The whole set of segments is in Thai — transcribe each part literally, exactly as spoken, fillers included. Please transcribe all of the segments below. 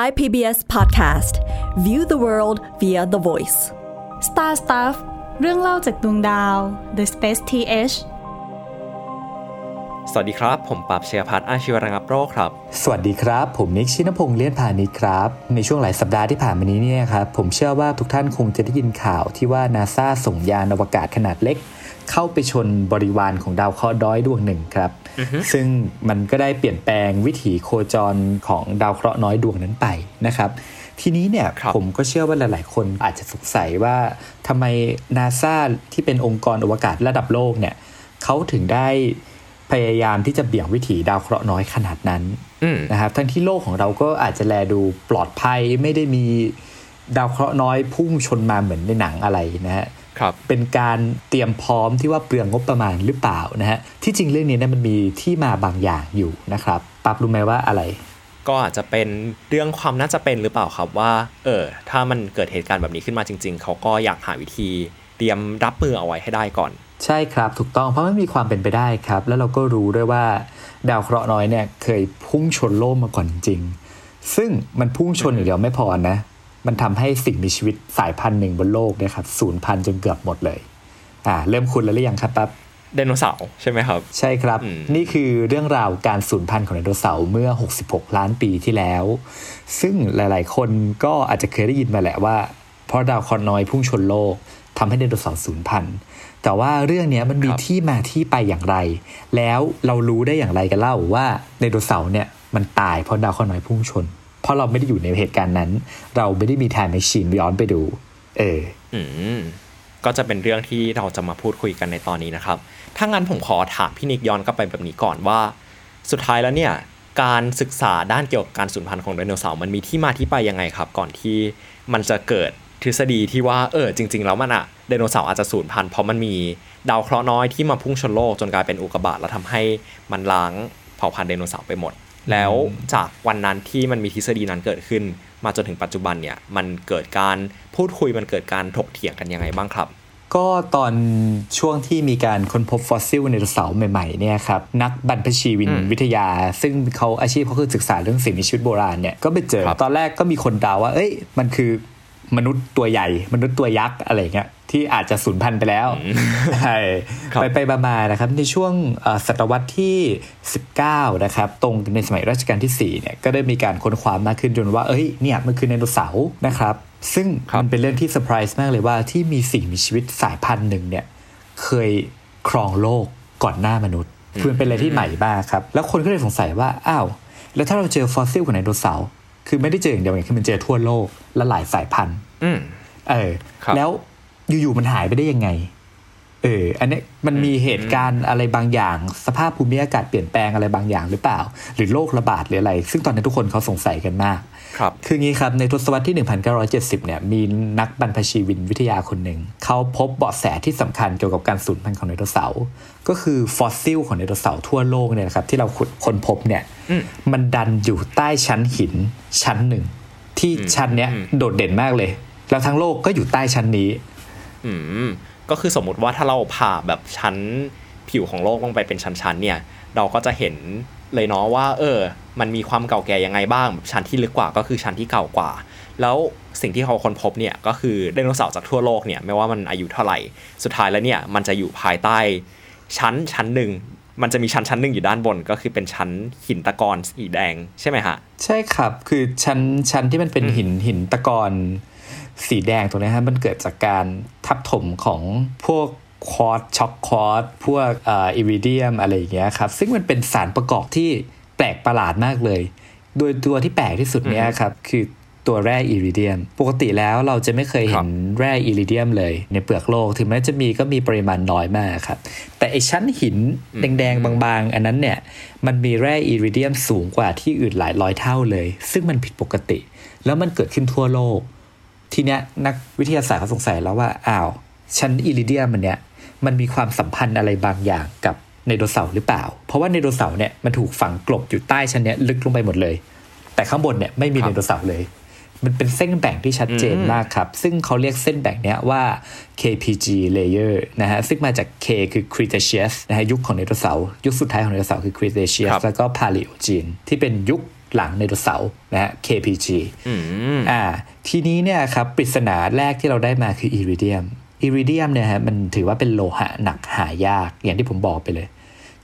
Thai พี บี เอส Podcast View the World via the Voice Star Stuff เรื่องเล่าจากดวงดาว The Space ที เอช สวัสดีครับผมปราบเชียร์พัฒน์อาชีวรังโรคครับสวัสดีครับผมนิกชินพงษ์เลี้ยนพาณิชย์ครับในช่วงหลายสัปดาห์ที่ผ่านมานี้เนี่ยครับผมเชื่อว่าทุกท่านคงจะได้ยินข่าวที่ว่า NASA ส่งยานอวกาศขนาดเล็กเข้าไปชนบริวารของดาวเคราะห์น้อยดวงหนึ่งครับ uh-huh. ซึ่งมันก็ได้เปลี่ยนแปลงวิถีโคจรของดาวเคราะห์น้อยดวงนั้นไปนะครับทีนี้เนี่ยผมก็เชื่อว่าหลายๆคนอาจจะสงสัยว่าทำไม NASA ที่เป็นองค์กรอวกาศระดับโลกเนี่ยเขาถึงได้พยายามที่จะเบี่ยงวิถีดาวเคราะห์น้อยขนาดนั้นนะครับทั้งที่โลกของเราก็อาจจะแลดูปลอดภัยไม่ได้มีดาวเคราะห์น้อยพุ่งชนมาเหมือนในหนังอะไรนะฮะเป็นการเตรียมพร้อมที่ว่าเปลืองงบประมาณหรือเปล่านะฮะที่จริงเรื่องนี้เนี่ยมันมีที่มาบางอย่างอยู่นะครับปั๊บรู้ไหมว่าอะไรก็อาจจะเป็นเรื่องความน่าจะเป็นหรือเปล่าครับว่าเออถ้ามันเกิดเหตุการณ์แบบนี้ขึ้นมาจริงๆเขาก็อยากหาวิธีเตรียมรับมือเอาไว้ให้ได้ก่อนใช่ครับถูกต้องเพราะมันมีความเป็นไปได้ครับแล้วเราก็รู้ด้วยว่าดาวเคราะห์น้อยเนี่ยเคยพุ่งชนโลกมาก่อนจริงซึ่งมันพุ่งชนอย่างเดียวไม่พอนะมันทำให้สิ่งมีชีวิตสายพันธุ์หนึ่งบนโลกเนี่ยครับสูญพันธุ์จนเกือบหมดเลยอ่าเริ่มคุ้นแล้วหรือยังครับปั๊บไดโนเสาร์ใช่ไหมครับใช่ครับนี่คือเรื่องราวการสูญพันธุ์ของไดโนเสาร์เมื่อหกสิบหกล้านปีที่แล้วซึ่งหลายๆคนก็อาจจะเคยได้ยินมาแหละว่าเพราะดาวเคราะห์น้อยพุ่งชนโลกทำให้ไดโนเสาร์สูญพันธุ์แต่ว่าเรื่องนี้มันมีที่มาที่ไปอย่างไรแล้วเรารู้ได้อย่างไรกันเล่าว่าไดโนเสาร์เนี่ยมันตายเพราะดาวเคราะห์น้อยพุ่งชนเพราะเราไม่ได้อยู่ในเหตุการณ์นั้นเราไม่ได้มี time machine ย้อนไปดูเอออืมก็จะเป็นเรื่องที่เราจะมาพูดคุยกันในตอนนี้นะครับถ้างั้นผมขอถามพี่นิกย้อนกลับไปแบบนี้ก่อนว่าสุดท้ายแล้วเนี่ยการศึกษาด้านเกี่ยวกับการสูญพันธุ์ของไดโนเสาร์มันมีที่มาที่ไปยังไงครับก่อนที่มันจะเกิดทฤษฎีที่ว่าเออจริงๆแล้วมันอะไดโนเสาร์อาจจะสูญพันธุ์เพราะมันมีดาวเคราะห์น้อยที่มาพุ่งชนโลกจนกลายเป็นอุกกาบาตแล้วทำให้มันล้างเผ่าพันธุ์ไดโนเสาร์ไปหมดแล้วจากวันนั้นที่มันมีทฤษฎีนั้นเกิดขึ้นมาจนถึงปัจจุบันเนี่ยมันเกิดการพูดคุยมันเกิดการถกเถียงกันยังไงบ้างครับก็ตอนช่วงที่มีการค้นพบฟอสซิลไดโนเสาร์ใหม่ๆเนี่ยครับนักบรรพชีวินวิทยาซึ่งเขาอาชีพเขาคือศึกษาเรื่องสิ่งมีชีวิตโบราณเนี่ยก็ไปเจอตอนแรกก็มีคนเดาว่าเอ้ยมันคือมนุษย์ตัวใหญ่มนุษย์ตัวยักษ์อะไรเงี้ยที่อาจจะสูญพันธุ์ไปแล้วไปไปมาๆนะครับในช่วงศตวรรษที่สิบเก้านะครับตรงในสมัยรัชกาลที่สี่เนี่ยก็ได้มีการค้นคว้ามากขึ้นจนว่าเอ้ยเนี่ยมันคือไดโนเสาร์นะครับซึ่งมันเป็นเรื่องที่เซอร์ไพรส์มากเลยว่าที่มีสิ่งมีชีวิตสายพันธุ์หนึ่งเนี่ยเคยครองโลกก่อนหน้ามนุษย์คือมันเป็นอะไรที่ใหม่มากครับแล้วคนก็เลยสงสัยว่าอ้าวแล้วถ้าเราเจอฟอสซิลของไดโนเสาร์คือไม่ได้เจออย่างเดียวไงคือมันเจอทั่วโลกและหลายสายพันธุ์เออแล้วอยู่ๆมันหายไปได้ยังไงเอออันนี้มันมีเหตุการณ์อะไรบางอย่างสภาพภูมิอากาศเปลี่ยนแปลงอะไรบางอย่างหรือเปล่าหรือโรคระบาดหรืออะไรซึ่งตอนนี้ทุกคนเขาสงสัยกันมากครับคืองี้ครับในทศวรรษที่หนึ่งพันเก้าร้อยเจ็ดสิบเนี่ยมีนักบรรพชีวินวิทยาคนหนึ่งเขาพบเบาะแสที่สำคัญเกี่ยวกับการสูญพันธุ์ของไดโนเสาร์ก็คือฟอสซิลของไดโนเสาร์ทั่วโลกเนี่ยนะครับที่เราขุดค้นพบเนี่ยมันดันอยู่ใต้ชั้นหินชั้นหนึ่งที่ชั้นเนี้ยโดดเด่นมากเลยแล้วทั้งโลกก็อยู่ใต้ชั้นนี้อืมก็คือสมมุติว่าถ้าเราผ่าแบบชั้นผิวของโลกลงไปเป็นชั้นๆเนี่ยเราก็จะเห็นเลยเนาะว่าเออมันมีความเก่าแก่ยังไงบ้างชั้นที่ลึกกว่าก็คือชั้นที่เก่ากว่าแล้วสิ่งที่เขาค้นพบเนี่ยก็คือไดโนเสาร์จากทั่วโลกเนี่ยไม่ว่ามันอายุเท่าไหร่สุดท้ายแล้วเนี่ยมันจะอยู่ภายใต้ชั้นชั้นนึงมันจะมีชั้นชั้นนึงอยู่ด้านบนก็คือเป็นชั้นหินตะกอนสีแดงใช่ไหมฮะใช่ครับคือชั้นชั้นที่มันเป็นหินหินตะกอนสีแดงตรงนี้ฮะมันเกิดจากการทับถมของพวกควอตซ์ช็อกควอตซ์พวกเอ่ออิริเดียมอะไรอย่างเงี้ยครับซึ่งมันเป็นสารประกอบที่แปลกประหลาดมากเลยโดยตัวที่แปลกที่สุดเนี้ยครับคือตัวแร่อิริเดียมปกติแล้วเราจะไม่เคยเห็นแร่อิริเดียมเลยในเปลือกโลกถึงแม้จะมีก็มีปริมาณน้อยมากครับแต่ไอชั้นหินแดงๆบางๆอันนั้นเนี่ยมันมีแร่อิริเดียมสูงกว่าที่อื่นหลายร้อยเท่าเลยซึ่งมันผิดปกติแล้วมันเกิดขึ้นทั่วโลกทีเนี้ยนักวิทยาศาสตร์เขาสงสัยแล้วว่าอ้าวชั้นอิริเดียมมันเนี่ยมันมีความสัมพันธ์อะไรบางอย่างกับไดโนเสาร์หรือเปล่าเพราะว่าไดโนเสาร์เนี่ยมันถูกฝังกลบอยู่ใต้ชั้นเนี้ยลึกลงไปหมดเลยแต่ข้างบนเนี่ยไม่มีไดโนเสาร์เลยมันเป็นเส้นแบ่งที่ชัดเจนมากครับซึ่งเขาเรียกเส้นแบ่งเนี้ยว่า เค พี จี layer นะฮะซึ่งมาจาก K คือ Cretaceous นะฮะยุคของไดโนเสาร์ยุคสุดท้ายของไดโนเสาร์คือ Cretaceous แล้วก็ Paleogene ที่เป็นยุค หลังไดโนเสาร์นะฮะ เค พี จี อ่าทีนี้เนี่ยครับปริศนาแรกที่เราได้มาคืออิริเดียมอิริเดียมเนี่ยฮะมันถือว่าเป็นโลหะหนักหายากอย่างที่ผมบอกไปเลย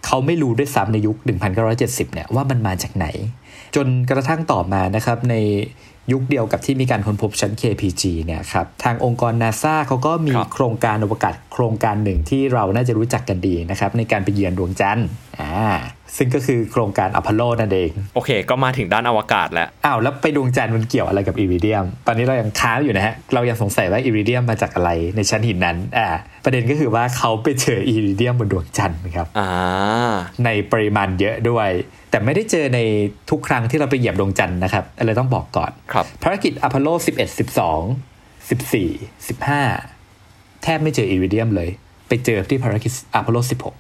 เขาไม่รู้ด้วยซ้ำในยุคหนึ่งพันเก้าร้อยเจ็ดสิบเนี่ยว่ามันมาจากไหนจนกระทั่งต่อมานะครับในยุคเดียวกับที่มีการค้นพบชั้น เค พี จี เนี่ยครับทางองค์กร NASA เขาก็มีโครงการอวกาศโครงการหนึ่งที่เราน่าจะรู้จักกันดีนะครับในการไปเยือนดวงจันทร์อ่าซึ่งก็คือโครงการอพอลโลนั่นเองโอเคก็มาถึงด้านอวกาศแล้วอ้าวแล้วไปดวงจันทร์มันเกี่ยวอะไรกับอิริเดียมตอนนี้เรายังค้างอยู่นะฮะเรายังสงสัยว่าอิริเดียมมาจากอะไรในชั้นหินนั้นอ่าประเด็นก็คือว่าเขาไปเจออิริเดียมบนดวงจันทร์นะครับอ่าในปริมาณเยอะด้วยแต่ไม่ได้เจอในทุกครั้งที่เราไปเหยียบดวงจันทร์นะครับอะไรต้องบอกก่อนครับภารกิจอพอลโลสิบเอ็ด สิบสอง สิบสี่ สิบห้าแทบไม่เจออิริเดียมเลยไปเจอที่ภารกิจอพอลโลสิบหก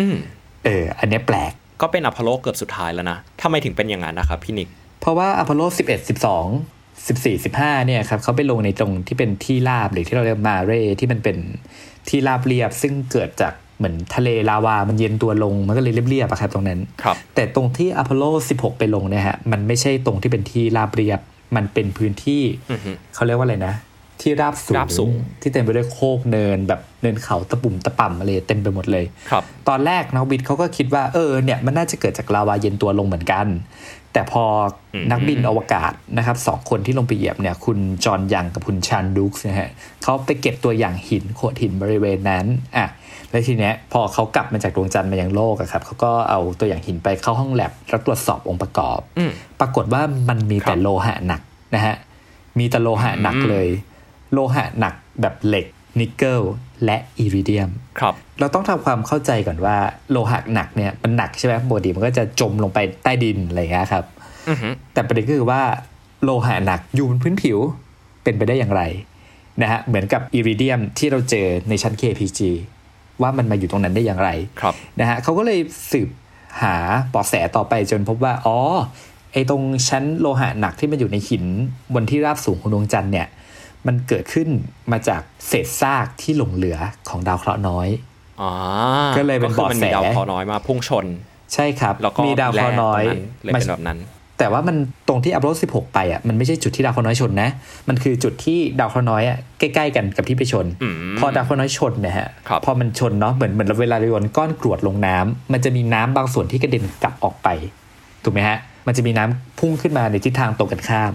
อืมเอออันนี้แปลกก็เป็นอพอลโลเกือบสุดท้ายแล้วนะทำไมถึงเป็นอย่างนั้นนะครับพี่นิกเพราะว่าอพอลโลสิบเอ็ด สิบสอง สิบสี่ สิบห้าเนี่ยครับเขาไปลงในตรงที่เป็นที่ราบหรือที่เราเรียกมาเร่ที่มันเป็นที่ราบเรียบซึ่งเกิดจากเหมือนทะเลลาวามันเย็นตัวลงมันก็เลยเรียบๆครับตรงนั้นแต่ตรงที่อพอลโลสิบหกไปลงเนี่ยฮะมันไม่ใช่ตรงที่เป็นที่ราบเรียบมันเป็นพื้นที่เขาเรียกว่าอะไรนะที่ราบสูง, สูงที่เต็มไปด้วยโคกเนินแบบเนินเขาตะปุ่มตะป่ำอะไรเต็มไปหมดเลยครับตอนแรกนักบินเขาก็คิดว่าเออเนี่ยมันน่าจะเกิดจากลาวาเย็นตัวลงเหมือนกันแต่พอนักบินอวกาศนะครับสองคนที่ลงไปเหยียบเนี่ยคุณจอห์นยังกับคุณชานดูคส์นะฮะเขาไปเก็บตัวอย่างหินโขดหินบริเวณนั้นอ่ะและทีเนี้ยพอเขากลับมาจากดวงจันทร์มายังโลกอะครับเขาก็เอาตัวอย่างหินไปเข้าห้องแลบแล้วตรวจสอบองค์ประกอบปรากฏว่ามันมีแต่โลหะหนักนะฮะมีแต่โลหะหนักเลยโลหะหนักแบบเหล็กนิกเกิลและอิริเดียมครับเราต้องทำความเข้าใจก่อนว่าโลหะหนักเนี่ยมันหนักใช่ไหมปกติมันก็จะจมลงไปใต้ดินอะไรอย่างเงี้ยครับแต่ประเด็นก็คือว่าโลหะหนักอยู่บนพื้นผิวเป็นไปได้อย่างไรนะฮะเหมือนกับอิริเดียมที่เราเจอในชั้น เค พี จี ว่ามันมาอยู่ตรงนั้นได้อย่างไรครับนะฮะเขาก็เลยสืบหาเบาะแสต่อไปจนพบว่าอ๋อไอ้ตรงชั้นโลหะหนักที่มันอยู่ในหินบนที่ราบสูงของดวงจันทร์เนี่ยมันเกิดขึ้นมาจากเศษซากที่หลงเหลือของดาวเคราะห์น้อยอ๋อก็เลยเป็นเบาะแสดาวเคราะห์น้อยมาพุ่งชนใช่ครับมีดาวเคราะห์น้อยเลยเป็นแบบนั้นแต่ว่ามันตรงที่อพอลโลสิบหกไปอ่ะมันไม่ใช่จุดที่ดาวเคราะห์น้อยชนนะมันคือจุดที่ดาวเคราะห์น้อยอ่ะใกล้ๆกันกับที่ไปชนพอดาวเคราะห์น้อยชนนะฮะพอมันชนเนาะเหมือนเหมือนเวลาโยนก้อนกรวดลงน้ำมันจะมีน้ำบางส่วนที่กระเด็นกลับออกไปถูกไหมฮะมันจะมีน้ำพุ่งขึ้นมาในทิศทางตรงกันข้าม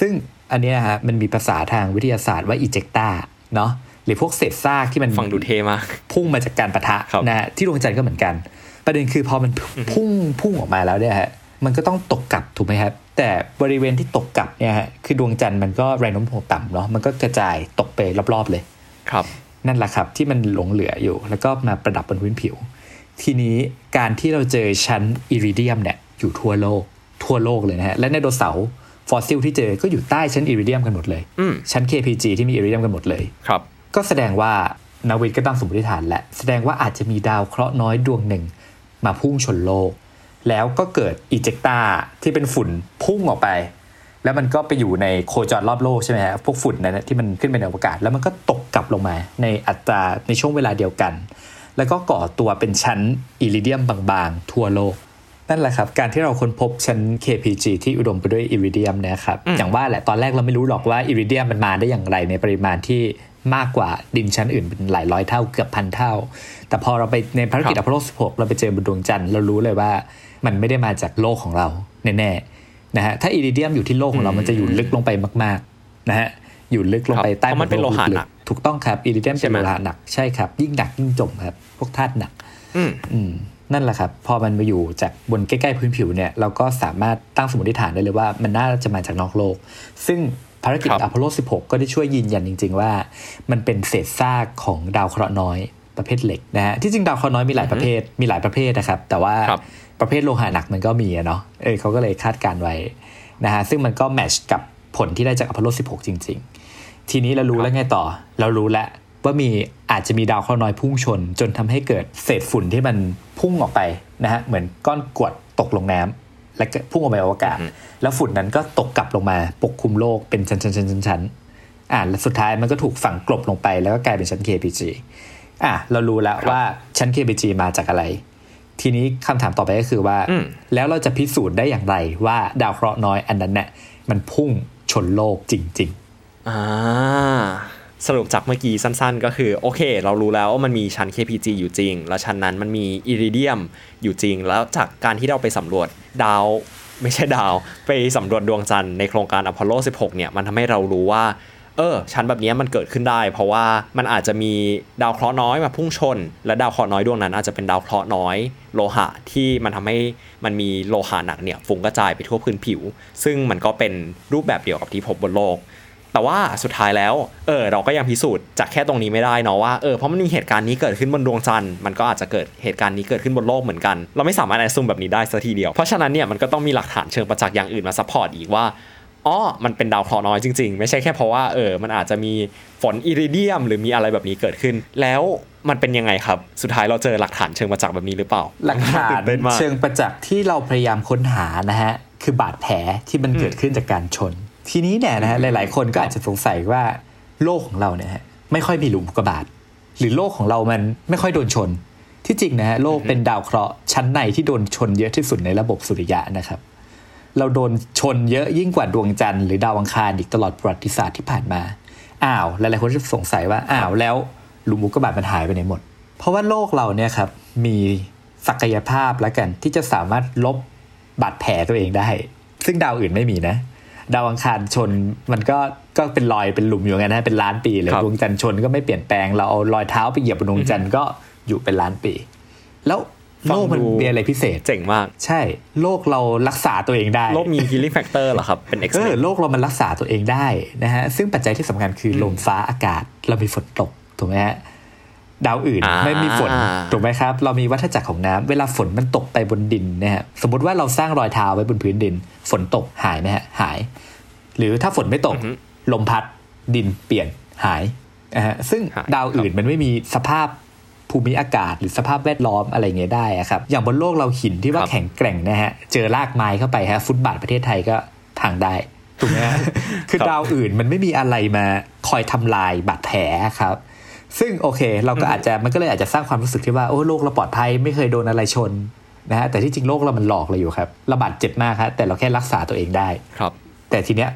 ซึ่งอันนี้นะฮะมันมีภาษาทางวิทยาศาสตร์ว่าอิเจกตาเนาะหรือพวกเศษซากที่มันฟังดูเท่มากพุ่งมาจากการปะทะนะฮะที่ดวงจันทร์ก็เหมือนกันประเด็นคือพอมันพุ่งพุ่งออกมาแล้วเนี่ยฮะมันก็ต้องตกกลับถูกไหมครับแต่บริเวณที่ตกกลับเนี่ยฮะคือดวงจันทร์มันก็แรงโน้มถ่วงต่ำเนาะมันก็กระจายตกไปรอบๆเลยครับนั่นแหละครับที่มันหลงเหลืออยู่แล้วก็มาประดับบนพื้นผิวทีนี้การที่เราเจอชั้นอิริเดียมเนี่ยอยู่ทั่วโลกทั่วโลกเลยนะฮะและไดโนเสาร์ฟอสซิลที่เจอก็อยู่ใต้ชั้นอิริเดียมกันหมดเลยชั้น เค พี จี ที่มีอิริเดียมกันหมดเลยครับก็แสดงว่านาวินก็ตั้งสมมติฐานและแสดงว่าอาจจะมีดาวเคราะห์น้อยดวงหนึ่งมาพุ่งชนโลกแล้วก็เกิดอิเจกตาที่เป็นฝุ่นพุ่งออกไปแล้วมันก็ไปอยู่ในโคจรรอบโลกใช่ไหมฮะพวกฝุ่นนั้นที่มันขึ้นไปในอวกาศแล้วมันก็ตกกลับลงมาในอัตราในช่วงเวลาเดียวกันแล้วก็ก่อตัวเป็นชั้นอิริเดียมบางๆทั่วโลกนั่นแหละครับการที่เราค้นพบชั้น เค พี จี ที่อุดมไปด้วยอิริเดียมนะครับอย่างว่าแหละตอนแรกเราไม่รู้หรอกว่าอิริเดียมมันมาได้อย่างไรในปริมาณที่มากกว่าดินชั้นอื่นเป็นหลายร้อยเท่าเกือบพันเท่าแต่พอเราไปในภารกิจอพอลโลสิบหกเราไปเจอบนดวงจันทร์เรารู้เลยว่ามันไม่ได้มาจากโลกของเราแน่ๆนะฮะถ้าอิริเดียมอยู่ที่โลกของเรามันจะอยู่ลึกลงไปมากๆนะฮะอยู่ลึกลงไปใต้เพราะมันเป็นโลหะหนักถูกต้องครับอิริเดียมเป็นโลหะหนักใช่ครับยิ่งหนักยิ่งจมครับพวกธาตุหนักอืมนั่นแหละครับพอมันมาอยู่จากบนใกล้ๆพื้นผิวเนี่ยเราก็สามารถตั้งสมมติฐานได้เลยว่ามันน่าจะมาจากนอกโลกซึ่งภารกิจอพอลโลสิบหกก็ได้ช่วยยืนยันจริงๆว่ามันเป็นเศษซากของดาวเคราะห์น้อยประเภทเหล็กนะฮะที่จริงดาวเคราะห์น้อยมีหลายประเภทมีหลายประเภทนะครับแต่ว่าประเภทโลหะหนักมันก็มีอะเนาะเออเขาก็เลยคาดการไว้นะฮะซึ่งมันก็แมทช์กับผลที่ได้จากอพอลโลสิบหกจริงๆทีนี้เรารู้แล้วไงต่อเรารู้แล้วว่ามีอาจจะมีดาวเคราะห์น้อยพุ่งชนจนทำให้เกิดเศษฝุ่นที่มันพุ่งออกไปนะฮะเหมือนก้อนกรวดตกลงน้ำและพุ่งออกไปอวกาศแล้วฝุ่นนั้นก็ตกกลับลงมาปกคลุมโลกเป็นชั้นๆๆๆอ่ะและสุดท้ายมันก็ถูกฝังกลบลงไปแล้วก็กลายเป็นชั้น เค พี จี อ่ะเรารู้แล้วว่าชั้น เค พี จี มาจากอะไร ทีนี้คำถามต่อไปก็คือว่าแล้วเราจะพิสูจน์ได้อย่างไรว่าดาวเคราะห์น้อยอันนั้นเนี่ยมันพุ่งชนโลกจริงๆอ่าสรุปจากเมื่อกี้สั้นๆก็คือโอเคเรารู้แล้วว่ามันมีชั้น เค พี จี อยู่จริงแล้วชั้นนั้นมันมีอิริเดียมอยู่จริงแล้วจากการที่เราไปสำรวจดาวไม่ใช่ดาวไปสำรวจดวงจันทร์ในโครงการอพอลโลสิบหกเนี่ยมันทำให้เรารู้ว่าเออชั้นแบบนี้มันเกิดขึ้นได้เพราะว่ามันอาจจะมีดาวเคราะห์น้อยมาพุ่งชนและดาวเคราะห์น้อยดวงนั้นอาจจะเป็นดาวเคราะห์น้อยโลหะที่มันทำให้มันมีโลหะหนักเนี่ยฟุ้งกระจายไปทั่วพื้นผิวซึ่งมันก็เป็นรูปแบบเดียวกับที่พบบนโลกแต่ว่าสุดท้ายแล้วเออเราก็ยังพิสูจน์จากแค่ตรงนี้ไม่ได้เนาะว่าเออเพราะมันมีเหตุการณ์นี้เกิดขึ้นบนดวงจันทร์มันก็อาจจะเกิดเหตุการณ์นี้เกิดขึ้นบนโลกเหมือนกันเราไม่สามารถแอนซูมแบบนี้ได้ซะทีเดียวเพราะฉะนั้นเนี่ยมันก็ต้องมีหลักฐานเชิงประจักษ์อย่างอื่นมาซัพพอร์ตอีกว่าอ๋อมันเป็นดาวเคราะห์น้อยจริงๆไม่ใช่แค่เพราะว่าเออมันอาจจะมีฝนอิริเดียมหรือมีอะไรแบบนี้เกิดขึ้นแล้วมันเป็นยังไงครับสุดท้ายเราเจอหลักฐานเชิงประจักษ์แบบนี้หรือเปล่าหลักฐานเชิงประจักษ์ที่เราพยายามค้นหานะฮะคือบาดแผลที่มันเกิดขึ้นจากการชนทีนี้เนี่ยนะฮะหลายๆคนก็อาจจะสงสัยว่าโลกของเราเนี่ยฮะไม่ค่อยมีหลุมอุกกาบาตหรือโลกของเรามันไม่ค่อยโดนชนที่จริงนะฮะโลกเป็นดาวเคราะห์ชั้นในที่โดนชนเยอะที่สุดในระบบสุริยะนะครับเราโดนชนเยอะยิ่งกว่าดวงจันทร์หรือดาวอังคารอีกตลอดประวัติศาสตร์ที่ผ่านมาอ้าวหลายๆคนจะสงสัยว่าอ้าวแล้วหลุมอุกกาบาตมันหายไปไหนหมดเพราะว่าโลกเราเนี่ยครับมีศักยภาพแล้วกันที่จะสามารถลบบาดแผลตัวเองได้ซึ่งดาวอื่นไม่มีนะดาวอังคารชนมันก็ก็เป็นรอยเป็นหลุมอยู่งั้นนะเป็นล้านปีเลยดวงจันทร์ชนก็ไม่เปลี่ยนแปลงเราเอารอยเท้าไปเหยียบบนดวงจันทร์ก็อยู่เป็นล้านปีแล้วโลกมันมีอะไรพิเศษเจ๋งมากใช่โลกเรารักษาตัวเองได้โลกมี healing factor เหรอครับเป็น เออโลกเรามันรักษาตัวเองได้นะฮะซึ่งปัจจัยที่สำคัญคือลมฟ้าอากาศเรามีฝนตกถูกไหมฮะดาวอื่นไม่มีฝนถูกไหมครับเรามีวัฏจักรของน้ำเวลาฝนมันตกไปบนดินนะฮะสมมติว่าเราสร้างรอยเท้าไว้บนพื้นดินฝนตกหายไหมฮะหายหรือถ้าฝนไม่ตกลมพัดดินเปลี่ยนหายนะฮะซึ่งดาวอื่นมันไม่มีสภาพภูมิอากาศหรือสภาพแวดล้อมอะไรเงี้ยได้ครับอย่างบนโลกเราหินที่ว่าแข็งแกร่งนะฮะเจอรากไม้เข้าไปฮะฟุตบาทประเทศไทยก็พังได้ถูกไหมฮะคือดาวอื่นมันไม่มีอะไรมาคอยทำลายบาดแผลครับซึ่งโอเคเราก็อาจจะมันก็เลยอาจจะสร้างความรู้สึกที่ว่าโอ้โลกเราปลอดภัยไม่เคยโดนอะไรชนนะฮะแต่ที่จริงโลกเรามันหลอกเราอยู่ครับระบาดเจ็บมากครับแต่เราแค่รักษาตัวเองได้ครับแต่ทีเนี้ย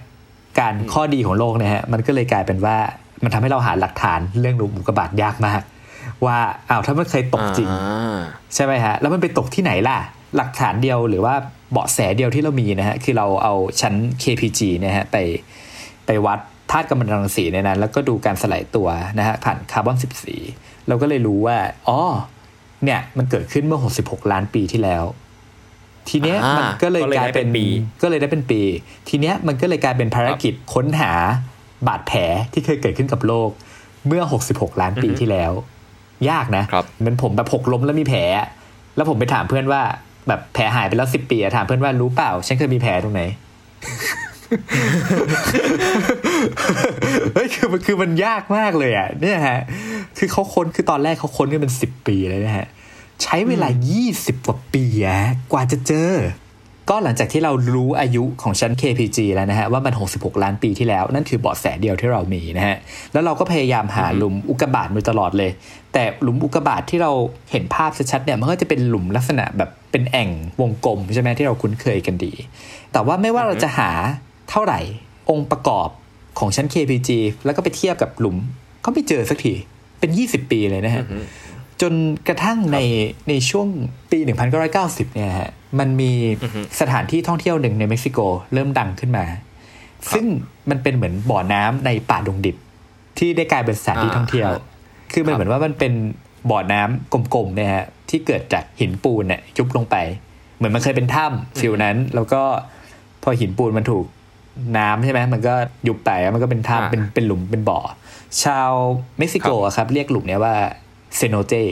การข้อดีของโลกเนี่ยฮะมันก็เลยกลายเป็นว่ามันทำให้เราหาหลักฐานเรื่องหลุมอุกกาบาตยากมากว่าอ้าวถ้ามันเคยตกจริงใช่ไหมฮะแล้วมันไปตกที่ไหนล่ะหลักฐานเดียวหรือว่าเบาะแสเดียวที่เรามีนะฮะคือเราเอาชั้น เค พี จี นะฮะไปไปวัดธาตุกัมมันตรังสีในนั้นแล้วก็ดูการสลายตัวนะฮะผ่านคาร์บอนสิบสี่เราก็เลยรู้ว่าอ๋อเนี่ยมันเกิดขึ้นเมื่อหกสิบหกล้านปีที่แล้วทีเนี้ยมันก็เลยกลายเป็นปีก็เลยได้เป็นปีทีเนี้ยมันก็เลยกลายเป็นภารกิจค้นหาบาดแผลที่เคยเกิดขึ้นกับโลกเมื่อหกสิบหกล้านปีที่แล้วยากนะมันผมแบบหกล้มแล้วมีแผลแล้วผมไปถามเพื่อนว่าแบบแผลหายไปแล้วสิบปีถามเพื่อนว่ารู้เปล่าฉันเคยมีแผลตรงไหนเฮ้ยคือมันคือมันยากมากเลยอ่ะเนี่ยฮะคือเขาค้นคือตอนแรกเขาค้นกันเป็นสิบปีเลยนะฮะใช้เวลายี่สิบกว่าปีอ่ะกว่าจะเจอก็หลังจากที่เรารู้อายุของชั้น เค พี จี แล้วนะฮะว่ามันหกสิบหกล้านปีที่แล้วนั่นคือเบาะแสเดียวที่เรามีนะฮะแล้วเราก็พยายามหาหลุมอุกกาบาตมาตลอดเลยแต่หลุมอุกกาบาตที่เราเห็นภาพชัดๆเนี่ยมันก็จะเป็นหลุมลักษณะแบบเป็นแอ่งวงกลมใช่ไหมที่เราคุ้นเคยกันดีแต่ว่าไม่ว่าเราจะหาเท่าไหร่องค์ประกอบของชั้น เค พี จี แล้วก็ไปเทียบกับหลุมก็ไม่เจอสักทีเป็นยี่สิบปีเลยนะฮะจนกระทั่งในในช่วงปีหนึ่งพันเก้าร้อยเก้าสิบเนี่ยฮะมันมีสถานที่ท่องเที่ยวหนึ่งในเม็กซิโกเริ่มดังขึ้นมาซึ่งมันเป็นเหมือนบ่อน้ำในป่าดงดิบที่ได้กลายเป็นสถานที่ท่องเที่ยวคือมันเหมือนว่ามันเป็นบ่อน้ำกลมๆเนี่ยฮะที่เกิดจากหินปูนเนี่ยยุบลงไปเหมือนมันเคยเป็นถ้ำฟิวนั้นแล้วก็พอหินปูนมันถูกน้ำใช่ไหมมันก็ยุบไปมันก็เป็นถ้ำเป็นเป็นหลุมเป็นบ่อชาวเม็กซิโกครับเรียกหลุมเนี่ยว่าเซโนเต้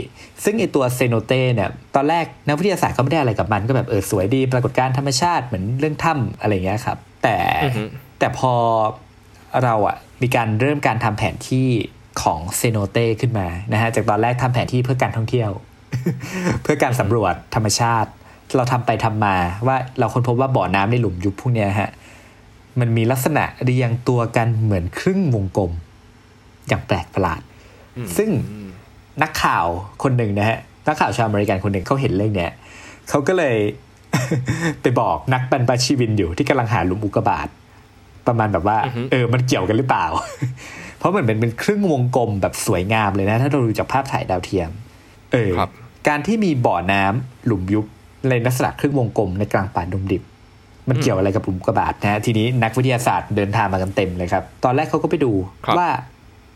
ซึ่งไอตัวเซโนเต้เนี่ยตอนแรกนักวิทยาศาสตร์ก็ไม่ได้อะไรกับมันก็แบบเออสวยดีปรากฏการณ์ธรรมชาติเหมือนเรื่องถ้ำอะไรเงี้ยครับแต่แต่พอเราอ่ะมีการเริ่มการทำแผนที่ของเซโนเต้ขึ้นมานะฮะจากตอนแรกทำแผนที่เพื่อการท่องเที่ยว เพื่อการสำรวจธรรมชาติเราทำไปทำมาว่าเราค้นพบว่าบ่อน้ำในหลุมยุบพวกเนี้ยฮะมันมีลักษณะเรียงตัวกันเหมือนครึ่งวงกลมอย่างแปลกประหลาดซึ่งนักข่าวคนหนึ่งนะฮะนักข่าวชาวอเมริกันคนหนึ่งเขาเห็นเรื่องเนี้ย เขาก็เลย ไปบอกนักบรรพชีวินอยู่ที่กำลังหาหลุมอุกกาบาตประมาณแบบว่า uh-huh. เออมันเกี่ยวกันหรือเปล่า เพราะมันเป็นเป็นครึ่งวงกลมแบบสวยงามเลยนะถ้าเราดูจากภาพถ่ายดาวเทียมเออการที่มีบ่อน้ำหลุมยุบในลักษณะครึ่งวงกลมในกลางป่าดงดิบมันเกี่ยวอะไรกับหลุมอุกกาบาตนะฮะทีนี้นักวิทยาศาสตร์เดินทางมากันเต็มเลยครับตอนแรกเขาก็ไปดูว่า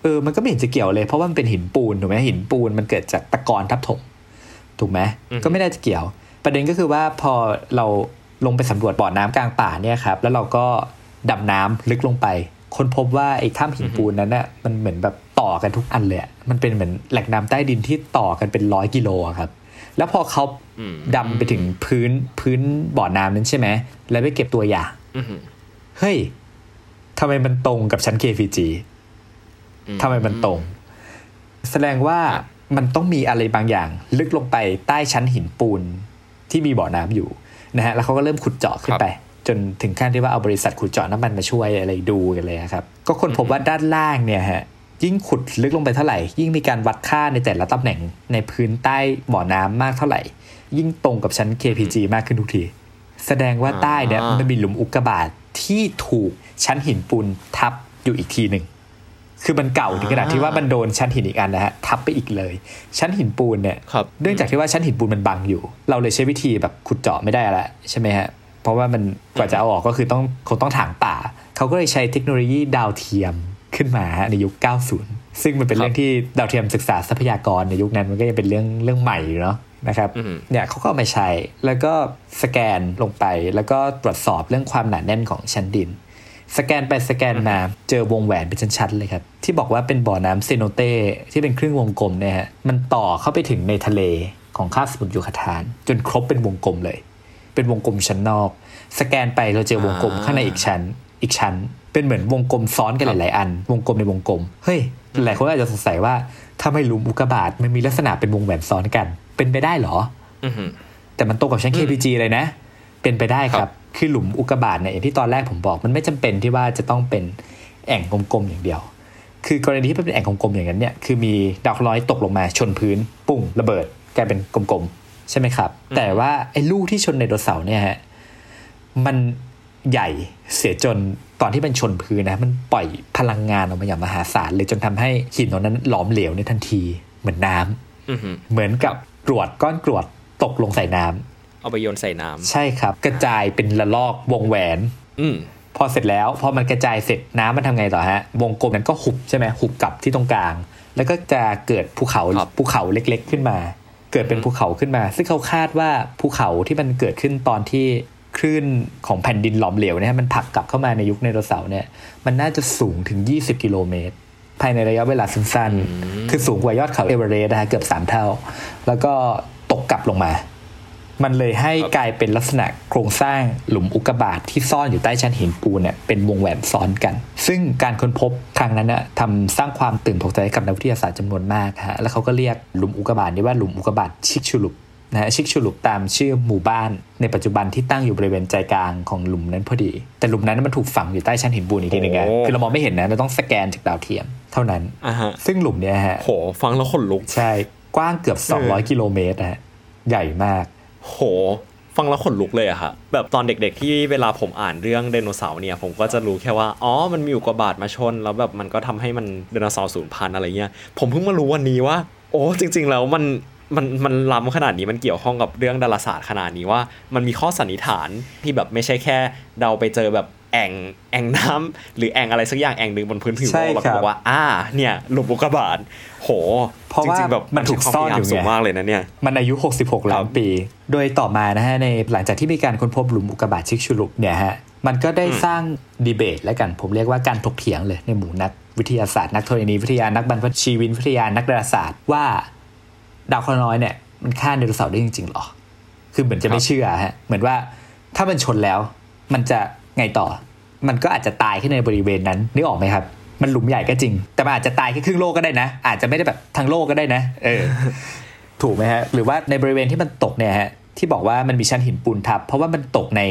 เออมันก็ไม่เห็นจะเกี่ยวเลยเพราะว่ามันเป็นหินปูนถูกไหมหินปูนมันเกิดจากตะกอนทับถมถูกไหมก็ไม่น่าจะเกี่ยวประเด็นก็คือว่าพอเราลงไปสำรวจบ่อน้ำกลางป่าเนี่ยครับแล้วเราก็ดำน้ำลึกลงไปค้นพบว่าไอ้ถ้ำหินปูนนั้นน่ะมันเหมือนแบบต่อกันทุกอันเลยมันเป็นเหมือนแหล่งน้ำใต้ดินที่ต่อกันเป็นร้อยกิโลครับแล้วพอเขาดำไปถึงพื้นพื้นบ่อน้ำนั้นใช่ไหมแล้วไปเก็บตัวอย่างเฮ้ยทำไมมันตรงกับชั้น เค พี จี ทำไมมันตรงแสดงว่ามันต้องมีอะไรบางอย่างลึกลงไปใต้ชั้นหินปูนที่มีบ่อน้ำอยู่นะฮะแล้วเขาก็เริ่มขุดเจาะขึ้นไปจนถึงขั้นที่ว่าเอาบริษัทขุดเจาะน้ำมันมาช่วยอะไรดูกันเลยครับก็คนพบว่าด้านล่างเนี่ยฮะยิ่งขุดลึกลงไปเท่าไหร่ยิ่งมีการวัดค่าในแต่ละตำแหน่งในพื้นใต้บ่อน้ำมากเท่าไหร่ยิ่งตรงกับชั้น เค พี จี มากขึ้นทุกทีแสดงว่าใต้เนี่ยมันมีหลุมอุกกาบาตที่ถูกชั้นหินปูนทับอยู่อีกทีนึงคือมันเก่าถึงขนาดที่ว่ามันโดนชั้นหินอีกอันนะฮะทับไปอีกเลยชั้นหินปูนเนี่ยเนื่องจากที่ว่าชั้นหินปูนมันบังอยู่เราเลยใช้วิธีแบบขุดเจาะไม่ได้ละใช่ไหมฮะเพราะว่ามันกว่าจะเอาออกก็คือต้องคงต้องถางป่าเขาก็เลยใช้เทคโนโลยีดาวเทียมขึ้นมาในยุคเก้าสิบซึ่งมันเป็นเรื่องที่ดาวเทียมศึกษาทรัพยากรในยุคนั้นมันก็ยังเป็นเรื่องเรื่องใหม่อยู่เนาะนะครับเนี่ยเขาก็เอามาใช้แล้วก็สแกนลงไปแล้วก็ตรวจสอบเรื่องความหนาแน่นของชั้นดินสแกนไปสแกนมาเจอวงแหวนเป็นชั้นๆเลยครับที่บอกว่าเป็นบ่อน้ำเซโนเต้ที่เป็นครึ่งวงกลมเนี่ยฮะมันต่อเข้าไปถึงในทะเลของคาบสมุทรยูคาตานจนครบเป็นวงกลมเลยเป็นวงกลมชั้นนอกสแกนไปเราเจอวงกลมข้างในอีกชั้นอีกชั้นเป็นเหมือนวงกลมซ้อนกันหลายๆอันวงกลมในวงกลมเฮ้ยหลายคนอาจจะสงสัยว่าถ้าไม่หลุมอุกกาบาตมันมีลักษณะเป็นวงแหวนซ้อนกันเป็นไปได้เหรอแต่มันตรงกับชั้น เค พี จี เลยนะเป็นไปได้ครับคือหลุมอุกกาบาตเนี่ยอย่างที่ตอนแรกผมบอกมันไม่จำเป็นที่ว่าจะต้องเป็นแอ่งกลมๆอย่างเดียวคือกรณีที่เป็นแอ่งกลมๆอย่างนั้นเนี่ยคือมีดาวเคราะห์ตกลงมาชนพื้นปุ้งระเบิดกลายเป็นกลมๆใช่ไหมครับแต่ว่าไอ้ลูกที่ชนไดโนเสาร์เนี่ยฮะมันใหญ่เสียจนตอนที่มันชนพื้นนะมันปล่อยพลังงานออกมาอย่างมหาศาลเลยจนทำให้หินนั้นหลอมเหลวในทันทีเหมือนน้ำเหมือนกับกรวดก้อนกรวดตกลงใส่น้ำเอาไปโยนใส่น้ำใช่ครับกระจายเป็นละลอกวงแหวนพอเสร็จแล้วพอมันกระจายเสร็จน้ำมันทำไงต่อฮะวงกลมนั้นก็หุบใช่ไหมหุบกลับที่ตรงกลางแล้วก็จะเกิดภูเขาภูเขาเล็กๆขึ้นมาเกิดเป็นภูเขาขึ้นมาซึ่งเขาคาดว่าภูเขาที่มันเกิดขึ้นตอนที่คลื่นของแผ่นดินหลอมเหลวเนี่ยมันผลักกลับเข้ามาในยุคไดโนเสาร์เนี่ยมันน่าจะสูงถึงยี่สิบกิโลเมตรภายในระยะเวลาสั้นๆคือสูงกว่ายอดเขาเอเวอเรสต์นะฮะเกือบสามเท่าแล้วก็ตกกลับลงมามันเลยให้กลายเป็นลักษณะโครงสร้างหลุมอุกกาบาต ที่ซ่อนอยู่ใต้ชั้นหินปูนเนี่ยเป็นวงแหวนซ้อนกันซึ่งการค้นพบครั้งนั้นน่ะทำสร้างความตื่นตกใจกับนักวิทยาศาสตร์จำนวนมากฮะแล้วเขาก็เรียกหลุมอุกกาบาตนี้ว่าหลุมอุกกาบาตชิกชูลุปนะฮะชิกชูลุปตามชื่อหมู่บ้านในปัจจุบันที่ตั้งอยู่บริเวณใจกลางของหลุมนั้นพอดีแต่หลุมนั้นมันถูกฝังอยู่ใต้ชั้นหินปูนอีกทีนึงไงคือเรามองไม่เห็นนะเราต้องสแกนจากดาวเทียมเท่านั้นซึ่งหลุมเนี้ยฮะโหฟังแล้วขนลุกใช่กว้างเกือบสองร้อยกิโลเมตรฮะใหญ่มากโหฟังแล้วขนลุกเลยอะค่ะแบบตอนเด็กๆที่เวลาผมอ่านเรื่องไดโนเสาร์เนี่ยผมก็จะรู้แค่ว่าอ๋อมันมีอุกกาบาตมาชนแล้วแบบมันก็ทำให้มันไดโนเสาร์สูญพันธุ์อะไรเงี้ยผมเพิ่งมารู้วันนี้ว่าโอ้จริงๆแล้วมันมันมันล้ำขนาดนี้มันเกี่ยวข้องกับเรื่องดาราศาสตร์ขนาดนี้ว่ามันมีข้อสันนิษฐานที่แบบไม่ใช่แค่เดาไปเจอแบบแอ่งแอ่งน้ำหรือแอ่งอะไรสักอย่างแอ่งนึงบนพื้นผิวโลกแล้วก็บอกว่าอ่าเนี่ยหลุมอุกกาบาตโหจริงๆแบบมันถูกซ่อนอยู่สูงมากเลยนะเนี่ยมันอายุหกสิบหกล้านปีโดยต่อมานะฮะในหลังจากที่มีการค้นพบหลุมอุกกาบาตชิกชูลุปเนี่ยฮะมันก็ได้สร้างดีเบตแล้วกันผมเรียกว่าการถกเถียงเลยในหมู่นักวิทยาศาสตร์นักธรณีวิทยานักบรรพชีวินวิทยานักดาราศาสตร์ว่าดาวเคราะห์น้อยเนี่ยมันฆ่าไดโนเสาร์ได้จริงๆหรอคือเหมือนจะไม่เชื่อฮะเหมือนว่าถ้ามันชนแล้วมันจะไงต่อมันก็อาจจะตายขึ้นในบริเวณนั้นนึกออกไหมครับมันหลุมใหญ่ก็จริงแต่มันอาจจะตายแค่ครึ่งโลกก็ได้นะอาจจะไม่ได้แบบทั้งโลกก็ได้นะเออ ถูกไหมฮะหรือว่าในบริเวณที่มันตกเนี่ยฮะที่บอกว่ามันมีชั้นหินปูนทับเพราะว่ามันตกใน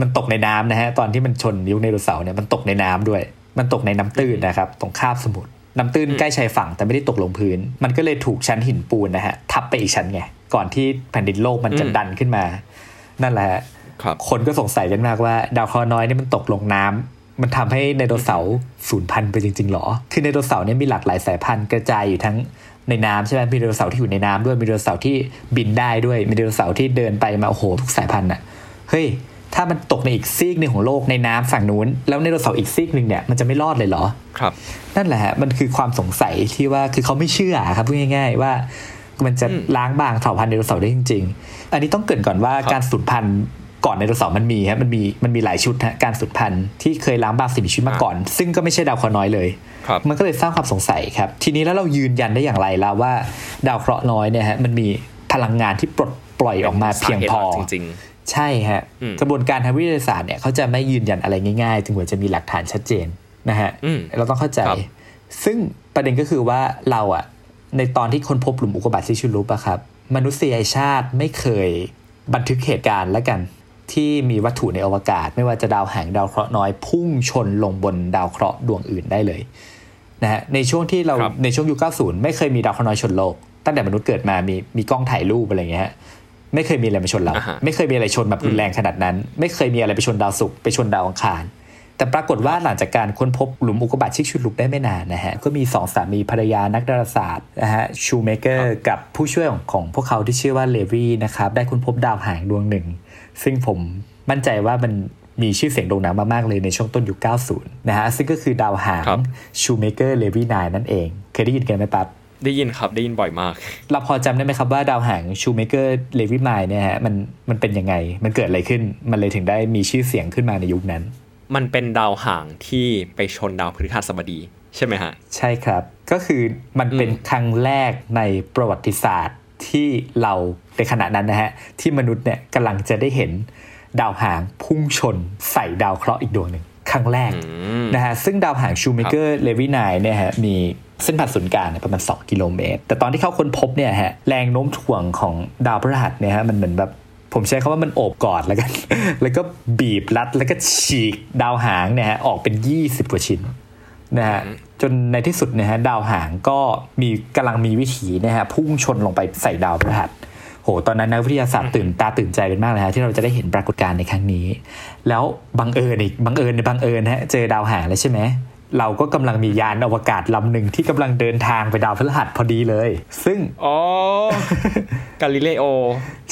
มันตกในน้ำนะฮะตอนที่มันชนยุคไดโนเสาร์เนี่ยมันตกในน้ำด้วยมันตกในน้ำตื้นนะครับตรงคาบสมุทรน้ำตื้นใกล้ชายฝั่งแต่ไม่ได้ตกลงพื้นมันก็เลยถูกชั้นหินปูนนะฮะทับไปอีกชั้นไง ก่อนที่แผ่นดินโลกมันจะดันขึ้นมานั่นแหละ ค, คนก็สงสัยกันมากว่าดาวเคราะห์น้อยนี่มันตกลงน้ำมันทำให้ไดโนเสาร์สูญพันธุ์ไปจริงๆหรอคือไดโนเสาร์เนี่ยมีหลากหลายสายพันธุ์กระจายอยู่ทั้งในน้ำใช่ไหมมีไดโนเสาร์ที่อยู่ในน้ำด้วยมีไดโนเสาร์ที่บินได้ด้วยมีไดโนเสาร์ที่เดินไปมาโอ้โหทุกสายพันธุ์อะเฮ้ยถ้ามันตกในอีกซีกนึงของโลกในน้ำฝั่งนู้นแล้วไดโนเสาร์อีกซีกนึงเนี่ยมันจะไม่รอดเลยเหรอครับนั่นแหละฮะมันคือความสงสัยที่ว่าคือเขาไม่เชื่อครับพูดง่ายๆว่ามันจะล้างบางเผ่าพันธุ์ไดโนเสาร์ได้จริงๆอันนี้ต้องเกริ่นก่อนว่าการสูญพันธุ์ก่อนไดโนเสาร์มันมีฮะมันมีมันมีหลายชุดฮะการสูญพันธุ์ที่เคยล้างบางสิ่งมีชีวิตมาก่อนซึ่งก็ไม่ใช่ดาวเคราะห์น้อยเลยมันก็เลยสร้างความสงสัยครับทีนี้แล้วเรายืนยันได้อย่างไรล่ะว่าดาวเคราะห์น้อยเนี่ยฮะมันมีพลังงานที่ปลดปล่อยออกมาเพียงพอใช่ฮะกระบวนการทางวิทยาศาสตร์เนี่ยเขาจะไม่ยืนยันอะไรง่ายๆจนกว่าจะมีหลักฐานชัดเจนนะฮะเราต้องเข้าใจซึ่งประเด็นก็คือว่าเราอะในตอนที่ค้นพบหลุมอุกกาบาตซิชูรูปอะครับมนุษยชาติไม่เคยบันทึกเหตุการณ์แล้วกันที่มีวัตถุในอวกาศไม่ว่าจะดาวหางดาวเคราะห์น้อยพุ่งชนลงบนดาวเคราะห์ดวงอื่นได้เลยนะฮะในช่วงที่เราในช่วงยุคเก้าสิบไม่เคยมีดาวเคราะห์น้อยชนโลกตั้งแต่มนุษย์เกิดมามีมีกล้องถ่ายรูปอะไรอย่างเงี้ยไม่เคยมีอะไรมาชนเรา uh-huh. ไม่เคยมีอะไรชนแบบรุนแรงขนาดนั้นไม่เคยมีอะไรไปชนดาวศุกร์ไปชนดาวอังคารแต่ปรากฏว่าหลังจากการค้นพบหลุมอุกกาบาตชิกชุดลุกได้ไม่นานนะฮะก็มีสองสามีภรรยานักดาราศาสตร์นะฮะชูเมเกอร์กับผู้ช่วยของของพวกเขาที่ชื่อว่าเลวีนะครับได้ค้นพบดาวหางดวงหนึ่งซึ่งผมมั่นใจว่ามันมีชื่อเสียงโด่งดังมากๆเลยในช่วงต้นยุคเก้าสิบนะฮะซึ่งก็คือดาวหางชูเมเกอร์เลวีไนน์นั่นเองเคยได้ยินกันไหมปั๊บได้ยินครับได้ยินบ่อยมากเราพอจำได้ไหมครับว่าดาวหางชูเมเกอร์เลวีไนน์เนี่ยฮะมันมันเป็นยังไงมันเกิดอะไรขึ้นมันเลยถึงได้มีชื่อเสียงขึ้นมาในยุคนั้นมันเป็นดาวหางที่ไปชนดาวพฤหัสบดีใช่ไหมฮะใช่ครับก็คือมันเป็นครั้งแรกในประวัติศาสตร์ที่เราในขณะนั้นนะฮะที่มนุษย์เนี่ยกำลังจะได้เห็นดาวหางพุ่งชนใส่ดาวเคราะห์อีกดวงหนึ่งครั้งแรกนะฮะซึ่งดาวหางชูเมเกอร์เลวีไนน์เนี่ยฮะมีเส้นผ่านศูนย์กลางประมาณสองกิโลเมตรแต่ตอนที่เขาค้นพบเนี่ยฮะแรงโน้มถ่วงของดาวพฤหัสเนี่ยฮะมันเหมือนแบบผมใช้คำว่ามันโอบกอดแล้วกันแล้วก็บีบรัดแล้วก็ฉีกดาวหางเนี่ยฮะออกเป็นยี่สิบกว่าชิ้นนะฮะจนในที่สุดเนี่ยฮะดาวหางก็มีกำลังมีวิถีเนี่ยฮะพุ่งชนลงไปใส่ดาวพฤหัสโหตอนนั้นนักวิทยาศาสตร์ตื่นตาตื่นใจกันมากเลยฮะที่เราจะได้เห็นปรากฏการณ์ในครั้งนี้แล้วบังเอิญอีกบังเอิญในบังเอิญฮะเจอดาวหางแล้วใช่ไหมเราก็กำลังมียานอวกาศลำหนึ่งที่กำลังเดินทางไปดาวพฤหัสพอดีเลยซึ่งอ๋อกาลิเลโอ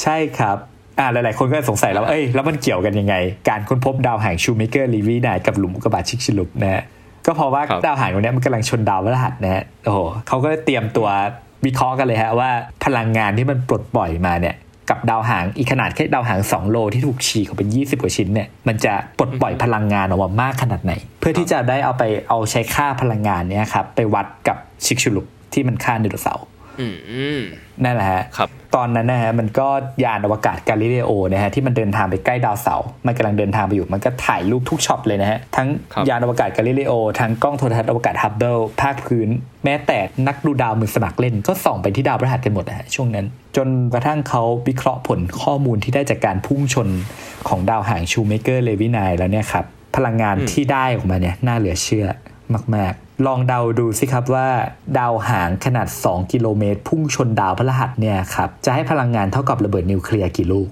ใช่ครับอ่าหลายๆคนก็สงสัยแล้วเอ้ยแล้วมันเกี่ยวกันยังไงการค้นพบดาวหางชูเมเกอร์เลวีไนน์กับหลุมอุกกาบาตชิกชิลุปนะฮะก็เพราะว่าดาวหางตรงนี้มันกำลังชนดาวพฤหัสนะฮะโอ้โหเขาก็เตรียมตัววิเคราะห์กันเลยฮะว่าพลังงานที่มันปลดปล่อยมาเนี่ยกับดาวหางอีกขนาดแค่ดาวหางสองโลที่ถูกฉีกออกเป็นยี่สิบกว่าชิ้นเนี่ยมันจะปลดปล่อยพลังงานออกมามากขนาดไหนเพื่อที่จะได้เอาไปเอาใช้ค่าพลังงานเนี่ยครับไปวัดกับชิกชูลุปที่มันค่าไดโนเสาร์นั่นแหละฮะตอนนั้นนะฮะมันก็ยานอวกาศกาลิเลโอนะฮะที่มันเดินทางไปใกล้ดาวเสาร์มันกำลังเดินทางไปอยู่มันก็ถ่ายรูปทุกช็อตเลยนะฮะทั้งยานอวกาศกาลิเลโอทั้งกล้องโทรทัศน์อวกาศฮับเบิลภาคพื้นแม้แต่นักดูดาวมือสมัครเล่นก็ส่องไปที่ดาวพฤหัสกันหมดนะฮะช่วงนั้นจนกระทั่งเขาวิเคราะห์ผลข้อมูลที่ได้จากการพุ่งชนของดาวหางชูเมเกอร์เลวีไนน์แล้วเนี่ยครับพลังงานที่ได้ออกมาเนี่ยน่าเหลือเชื่อมากๆลองเดาดูสิครับว่าดาวหางขนาดสองกิโลเมตรพุ่งชนดาวพฤหัสเนี่ยครับจะให้พลังงานเท่ากับระเบิดนิวเคลียร์กี่ลูก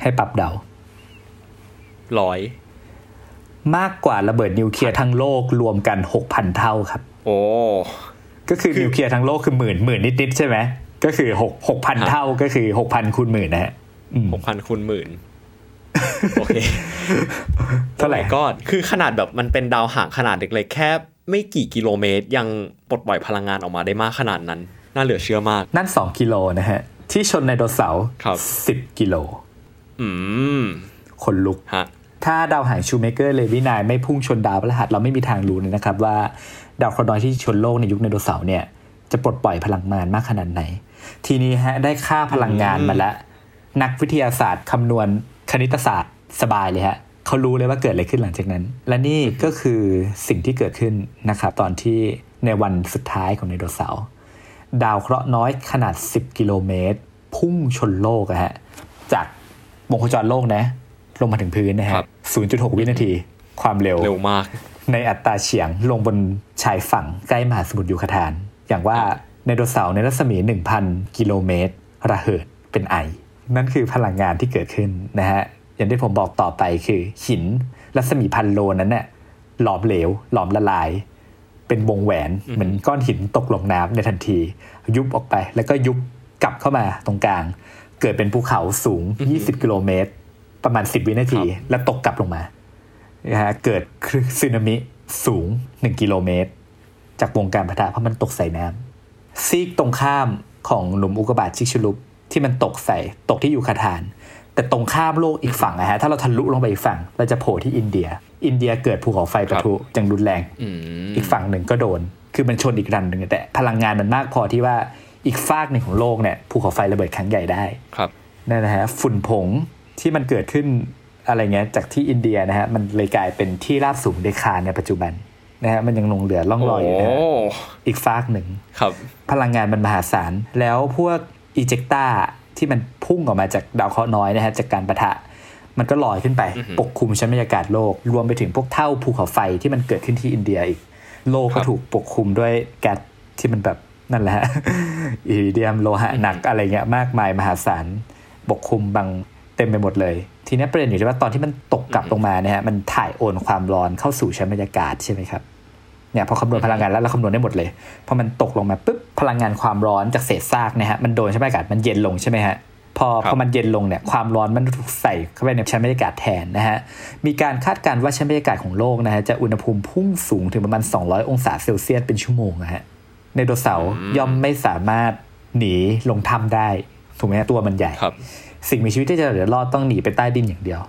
ให้ปรับเดาหนึ่งร้อยมากกว่าระเบิดนิวเคลียร์ทั้งโลกรวมกัน หกพัน เท่าครับโอ้ก็คือนิวเคลียร์ทั้งโลกคือหมื่นหมื่นนิดๆใช่ไหมก็คือหก หกพัน เท่าก็คือ หกพัน คูณหมื่นนะฮะ หกพัน คูณหมื่นโอเคเท่าไหร่ก็คือขนาดแบบมันเป็นดาวหางขนาดเล็กๆแค่ไม่กี่กิโลเมตรยังปลดปล่อยพลังงานออกมาได้มากขนาดนั้นน่าเหลือเชื่อมากนั่นสองกิโลนะฮะที่ชนไดโนเสาร์สิบกิโลอืมคนลุกฮะถ้าดาวหางชูเมเกอร์เลวีไนน์ไม่พุ่งชนดาวพฤหัสเราไม่มีทางรู้เลยนะครับว่าดาวเคราะห์น้อยที่ชนโลกในยุคไดโนเสาร์เนี่ยจะปลดปล่อยพลังงานมากขนาดไหนทีนี้ฮะได้ค่าพลังงานมาแล้วนักวิทยาศาสตร์คำนวณคณิตศาสตร์สบายเลยฮะเขารู้เลยว่าเกิดอะไรขึ้นหลังจากนั้นและนี่ก็คือสิ่งที่เกิดขึ้นนะครับตอนที่ในวันสุดท้ายของไดโนเสาร์ดาวเคราะห์น้อยขนาดสิบกิโลเมตรพุ่งชนโลกอะฮะจากวงโคจรโลกนะลงมาถึงพื้นนะฮะ ศูนย์จุดหก วินาทีความเร็วเร็วมากในอัตราเฉียงลงบนชายฝั่งใกล้มหาสมุทรยูคาทานอย่างว่าไดโนเสาร์ในรัศมี หนึ่งพัน กิโลเมตร ระเหิดเป็นไอนั่นคือพลังงานที่เกิดขึ้นนะฮะอย่างที่ผมบอกต่อไปคือหินรัศมีพันโลนั้นเนี่ยหลอมเหลวหลอมละลายเป็นวงแหวนเหมือนก้อนหินตกลงน้ำในทันทียุบออกไปแล้วก็ยุบกลับเข้ามาตรงกลางเกิดเป็นภูเขาสูงยี่สิบกิโลเมตรประมาณสิบวินาทีแล้วตกกลับลงมานะฮะเกิดสึนามิสูงหนึ่งกิโลเมตรจากวงการปะทะเพราะมันตกใส่น้ำซีกตรงข้ามของหลุมอุกกาบาตชิกชลุปที่มันตกใส่ตกที่ยูคาทานแต่ตรงข้ามโลกอีกฝั่งนะฮะถ้าเราทะลุลงไปอีกฝั่งเราจะโผล่ที่อินเดียอินเดียเกิดภูเขาไฟปะทุอย่างรุนแรงอีกฝั่งหนึ่งก็โดนคือมันชนอีกรันหนึ่งแต่พลังงานมันมากพอที่ว่าอีกฝากหนึ่งของโลกเนี่ยภูเขาไฟระเบิดครั้งใหญ่ได้ครับนั่นนะฮะฝุ่นผงที่มันเกิดขึ้นอะไรเงี้ยจากที่อินเดียนะฮะมันเลยกลายเป็นที่ราบสูงเดคาในปัจจุบันนะฮะมันยังลงเหลือล่องลอยอยู่นะอีกฝากหนึ่งพลังงานมันมหาศาลแล้วพวกอีเจคต้าที่มันพุ่งออกมาจากดาวเคราะห์น้อยนะฮะจากการปะทะมันก็ลอยขึ้นไปปกคลุมชั้นบรรยากาศโลกรวมไปถึงพวกเท่าภูเขาไฟที่มันเกิดขึ้นที่อินเดียอีกโลกก็ถูกปกคลุมด้วยแก๊สที่มันแบบนั่นแหละอิริเดียมโลหะหนักอะไรเงี้ยมากมายมหาศาลปกคลุมบังเต็มไปหมดเลยทีนี้ประเด็นอยู่ที่ว่าตอนที่มันตกกลับลงมาเนี่ยฮะมันถ่ายโอนความร้อนเข้าสู่ชั้นบรรยากาศใช่ไหมครับเนี่ยพอคำนวณพลังงานแล้วเราคำนวณได้หมดเลยพอมันตกลงมาปุ๊บพลังงานความร้อนจากเศษซากเนี่ยฮะมันโดนชั้นบรรยากาศมันเย็นลงใช่ไหมฮะพอพอมันเย็นลงเนี่ยความร้อนมันถูกใส่เข้าไปในชั้นบรรยากาศแทนนะฮะมีการคาดการณ์ว่าชั้นบรรยากาศของโลกนะฮะจะอุณหภูมิพุ่งสูงถึงประมาณสองร้อยองศาเซลเซียสเป็นชั่วโมงนะฮะไดโนเสาร์ย่อมไม่สามารถหนีลงถ้ำได้ถูกไหมฮะตัวมันใหญ่สิ่งมีชีวิตที่จะเหลือรอดต้องหนีไปใต้ดินอย่างเดียว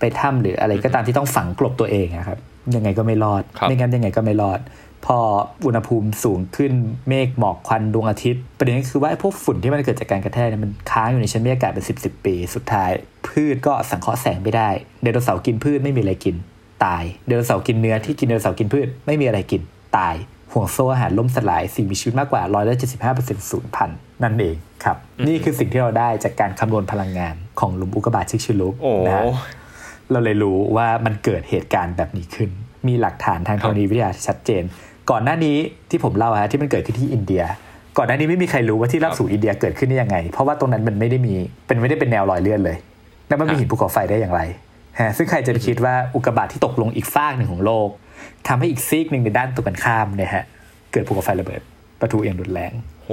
ไปถ้ำหรืออะไรก็ตามที่ต้องฝังกลบตัวเองนะครับยังไงก็ไม่รอดไม่งั้นยังไงก็ไม่รอดพออุณหภูมิสูงขึ้นเมฆหมอกควันดวงอาทิตย์ประเด็นก็คือว่าพวกฝุ่นที่มันเกิดจากการกระแทกเนี่ยมันค้างอยู่ในชั้นบรรยากาศเป็นสิบสิบปีสุดท้ายพืชก็สังเคราะห์แสงไม่ได้ไดโนเสาร์กินพืชไม่มีอะไรกินตายไดโนเสาร์กินเนื้อที่กินไดโนเสาร์กินพืชไม่มีอะไรกินตายห่วงโซ่อาหารล่มสลายสิ่งมีชีวิตมากกว่า หนึ่งร้อยเจ็ดสิบห้าเปอร์เซ็นต์ สูญพันธุ์นั่นเองครับนี่คือสิ่งที่เราได้จากการคำนวณพลังงานของหลุมอุกกาบาตชิกชลุปนะฮะเราเลยรู้ว่ามันเกิดเหตุการณ์แบบนี้ขึ้นมีหลักฐานทางธรณีวิทยาชัดเจนก่อนหน้านี้ที่ผมเล่าฮะที่มันเกิดขึ้นที่อินเดียก่อนหน้านี้ไม่มีใครรู้ว่าที่ราบสูงอินเดียเกิดขึ้นได้ยังไงเพราะว่าตรงนั้นมันไม่ได้มีเป็นไม่ได้เป็นแนวรอยเลื่อนเลยแล้วมันมีหินภูเขาไฟได้อย่างไรฮะซึ่งใครจะไปคิดว่าอุกกาบาตที่ตกลงอีกฟากหนึ่งของโลกทำให้อีกซีกหนึ่งในด้านตรงกันข้ามเนี่ยฮะเกิดภูเขาไฟระเบิดปะทุอย่างรุนแรงโห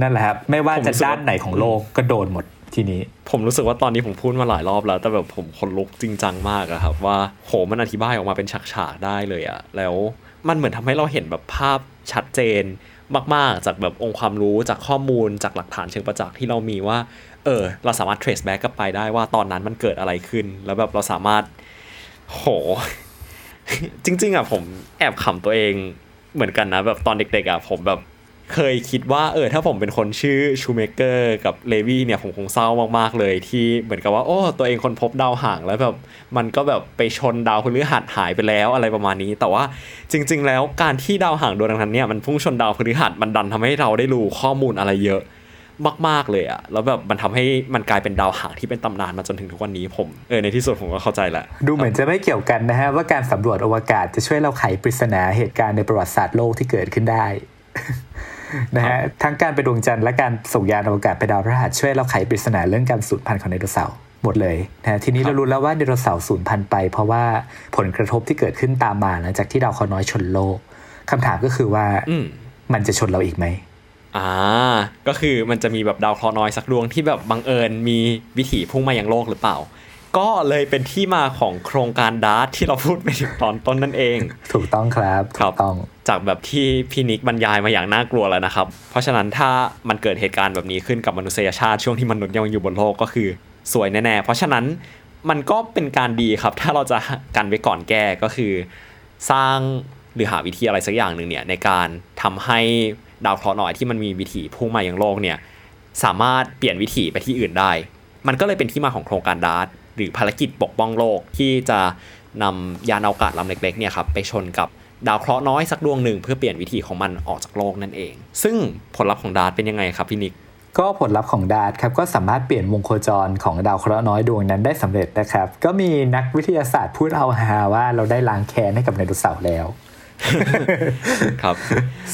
นั่นแหละครับไม่ว่าจะด้านไหนของโลกก็โดนหมดทีนี้ผมรู้สึกว่าตอนนี้ผมพูดมาหลายรอบแล้วแต่แบบผมขนลุกจริงจังมากอะครับว่าโหมันอธิบายออกมาเป็นฉากๆได้เลยอะแล้วมันเหมือนทำให้เราเห็นแบบภาพชัดเจนมากๆจากแบบองค์ความรู้จากข้อมูลจากหลักฐานเชิงประจักษ์ที่เรามีว่าเออเราสามารถ trace back กลับไปได้ว่าตอนนั้นมันเกิดอะไรขึ้นแล้วแบบเราสามารถโห จริงๆอะผมแอบขำตัวเองเหมือนกันนะแบบตอนเด็กๆอะผมแบบเคยคิดว่าเออถ้าผมเป็นคนชื่อชูเมเกอร์กับเลวี่เนี่ยผมคงเศร้ามากๆเลยที่เหมือนกับว่าโอ้ตัวเองคนพบดาวหางแล้วแบบมันก็แบบไปชนดาวพฤหัสหายไปแล้วอะไรประมาณนี้แต่ว่าจริงๆแล้วการที่ดาวหางดวงนั้นเนี่ยมันพุ่งชนดาวพฤหัสมันดันทำให้เราได้รู้ข้อมูลอะไรเยอะมากๆเลยอะแล้วแบบมันทำให้มันกลายเป็นดาวหางที่เป็นตำนานมาจนถึงทุกวันนี้ผมเออในที่สุดผมก็เข้าใจแหละดูเหมือนจะไม่เกี่ยวกันนะฮะว่าการสำรวจอวกาศจะช่วยเราไขปริศนาเหตุการณ์ในประวัติศาสตร์โลกที่เกิดขึ้นได้นะฮะทั้งการไปดวงจันทร์และการส่งยานอวกาศไปดาวพฤหัสช่วยเราไขปริศนาเรื่องการสูญพันธุ์ของไดโนเสาร์หมดเลยนะทีนี้เรารู้แล้วว่าไดโนเสาร์สูญพันธุ์ไปเพราะว่าผลกระทบที่เกิดขึ้นตามมาหลังจากที่ดาวเคราะห์น้อยชนโลกคำถามก็คือว่ามันจะชนเราอีกไหมอ่าก็คือมันจะมีแบบดาวเคราะห์น้อยสักดวงที่แบบบังเอิญมีวิถีพุ่งมายังโลกหรือเปล่าก็เลยเป็นที่มาของโครงการดาร์ตที่เราพูดไปถึงตอนต้นนั่นเองถูกต้องครับถูกต้องจากแบบที่พี่นิกบรรยายมาอย่างน่ากลัวแล้วนะครับเพราะฉะนั้นถ้ามันเกิดเหตุการณ์แบบนี้ขึ้นกับมนุษยชาติช่วงที่มนุษย์ยังอยู่บนโลกก็คือสวยแน่ๆเพราะฉะนั้นมันก็เป็นการดีครับถ้าเราจะกันไว้ก่อนแก้ก็คือสร้างหรือหาวิธีอะไรสักอย่างนึงเนี่ยในการทำให้ดาวเคราะห์น้อยที่มันมีวิถีพุ่งมายังโลกเนี่ยสามารถเปลี่ยนวิถีไปที่อื่นได้มันก็เลยเป็นที่มาของโครงการดาร์ตหรือภารกิจปกป้องโลกที่จะนำยานอวกาศลำเล็กๆเนี่ยครับไปชนกับดาวเคราะห์น้อยสักดวงหนึ่งเพื่อเปลี่ยนวิธีของมันออกจากโลกนั่นเองซึ่งผลลัพธ์ของดาร์ตเป็นยังไงครับพี่นิกก็ผลลัพธ์ของดาร์ตครับก็สามารถเปลี่ยนวงโคจรของดาวเคราะห์น้อยดวงนั้นได้สำเร็จนะครับก็มีนักวิทยาศาสตร์พูดเอาฮาว่าเราได้ล้างแค้นให้กับไดโนเสาร์แล้ว ครับ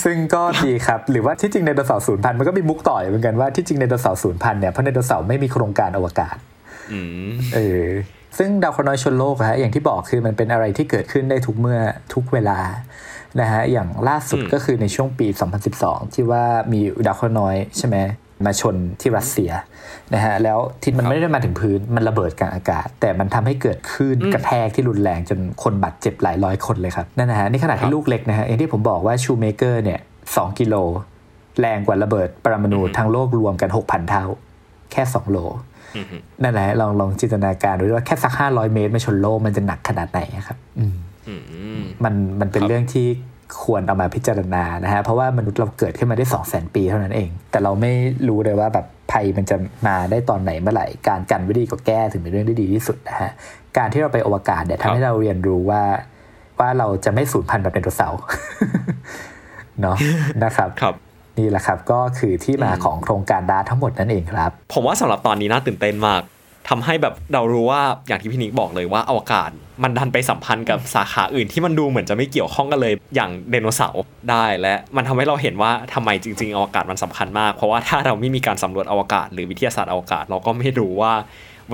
ซึ่งก็ดีครับหรือว่าที่จริงไดโนเสาร์ศูนย์พันมันก็มีมุกต่อยเหมือนกันว่าที่จริงไดโนเสาร์ศูนย์พันเนี่ยเพราะไดโนเสาร์ไม่มีโครงการอวกาศเออซึ่งดาวเคราะห์น้อยชนโลกฮะอย่างที่บอกคือมันเป็นอะไรที่เกิดขึ้นได้ทุกเมื่อทุกเวลานะฮะอย่างล่าสุดก็คือในช่วงปีสองพันสิบสองที่ว่ามีดาวเคราะห์น้อยใช่ไหมมาชนที่รัสเซียนะฮะแล้วที่มันไม่ได้มาถึงพื้นมันระเบิดกลางอากาศแต่มันทำให้เกิดคลื่นกระแทกที่รุนแรงจนคนบาดเจ็บหลายร้อยคนเลยครับนั่นนะฮะนี่ขนาดที่ลูกเล็กนะฮะอย่างที่ผมบอกว่าชูเมเกอร์เนี่ยสองกิโลแรงกว่าระเบิดปรมาณูทั้งโลกรวมกัน หกพัน เท่าแค่สองโลนั่นแหละลองลองจินตนาการดูว่าแค่สักห้าร้อยเมตรมาชนโลกมันจะหนักขนาดไหนครับมันมันเป็นเรื่องที่ควรเอามาพิจารณานะฮะเพราะว่ามนุษย์เราเกิดขึ้นมาได้ สองแสน ปีเท่านั้นเองแต่เราไม่รู้เลยว่าแบบภัยมันจะมาได้ตอนไหนเมื่อไหร่การกันไว้ดีกว่าแก้ถึงเป็นเรื่องที่ดีที่สุดนะฮะการที่เราไปอวกาศเนี่ยทำให้เราเรียนรู้ว่าว่าเราจะไม่สูญพันธุ์แบบไดโนเสาร์เนาะนะครับนี่แหละครับก็คือที่มาของโครงการดาร์ททั้งหมดนั่นเองครับผมว่าสำหรับตอนนี้น่าตื่นเต้นมากทำให้แบบเรารู้ว่าอย่างที่พี่นิกบอกเลยว่าอวกาศมันดันไปสัมพันธ์กับสาขาอื่นที่มันดูเหมือนจะไม่เกี่ยวข้องกันเลยอย่างไดโนเสาร์ได้และมันทำให้เราเห็นว่าทำไมจริงๆอวกาศมันสำคัญมากเพราะว่าถ้าเราไม่มีการสำรวจอวกาศหรือวิทยาศาสตร์อวกาศเราก็ไม่รู้ว่า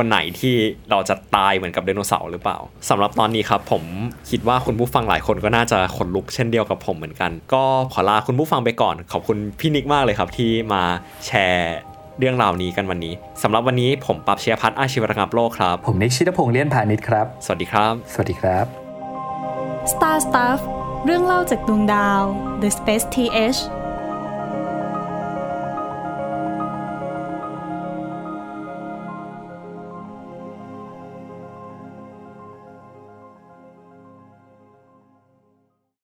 วันไหนที่เราจะตายเหมือนกับไดโนเสาร์หรือเปล่าสำหรับตอนนี้ครับผมคิดว่าคุณผู้ฟังหลายคนก็น่าจะขนลุกเช่นเดียวกับผมเหมือนกันก็ขอลาคุณผู้ฟังไปก่อนขอบคุณพี่นิกมากเลยครับที่มาแชร์เรื่องราวนี้กันวันนี้สำหรับวันนี้ผมปรับเชียร์พัฒน์อาชีวระงับโลกครับผมนิกชิตพงษ์เลี่ยนพาณิชย์ครับสวัสดีครับสวัสดีครับ Star Stuff เรื่องเล่าจากดวงดาว The Space ที เอช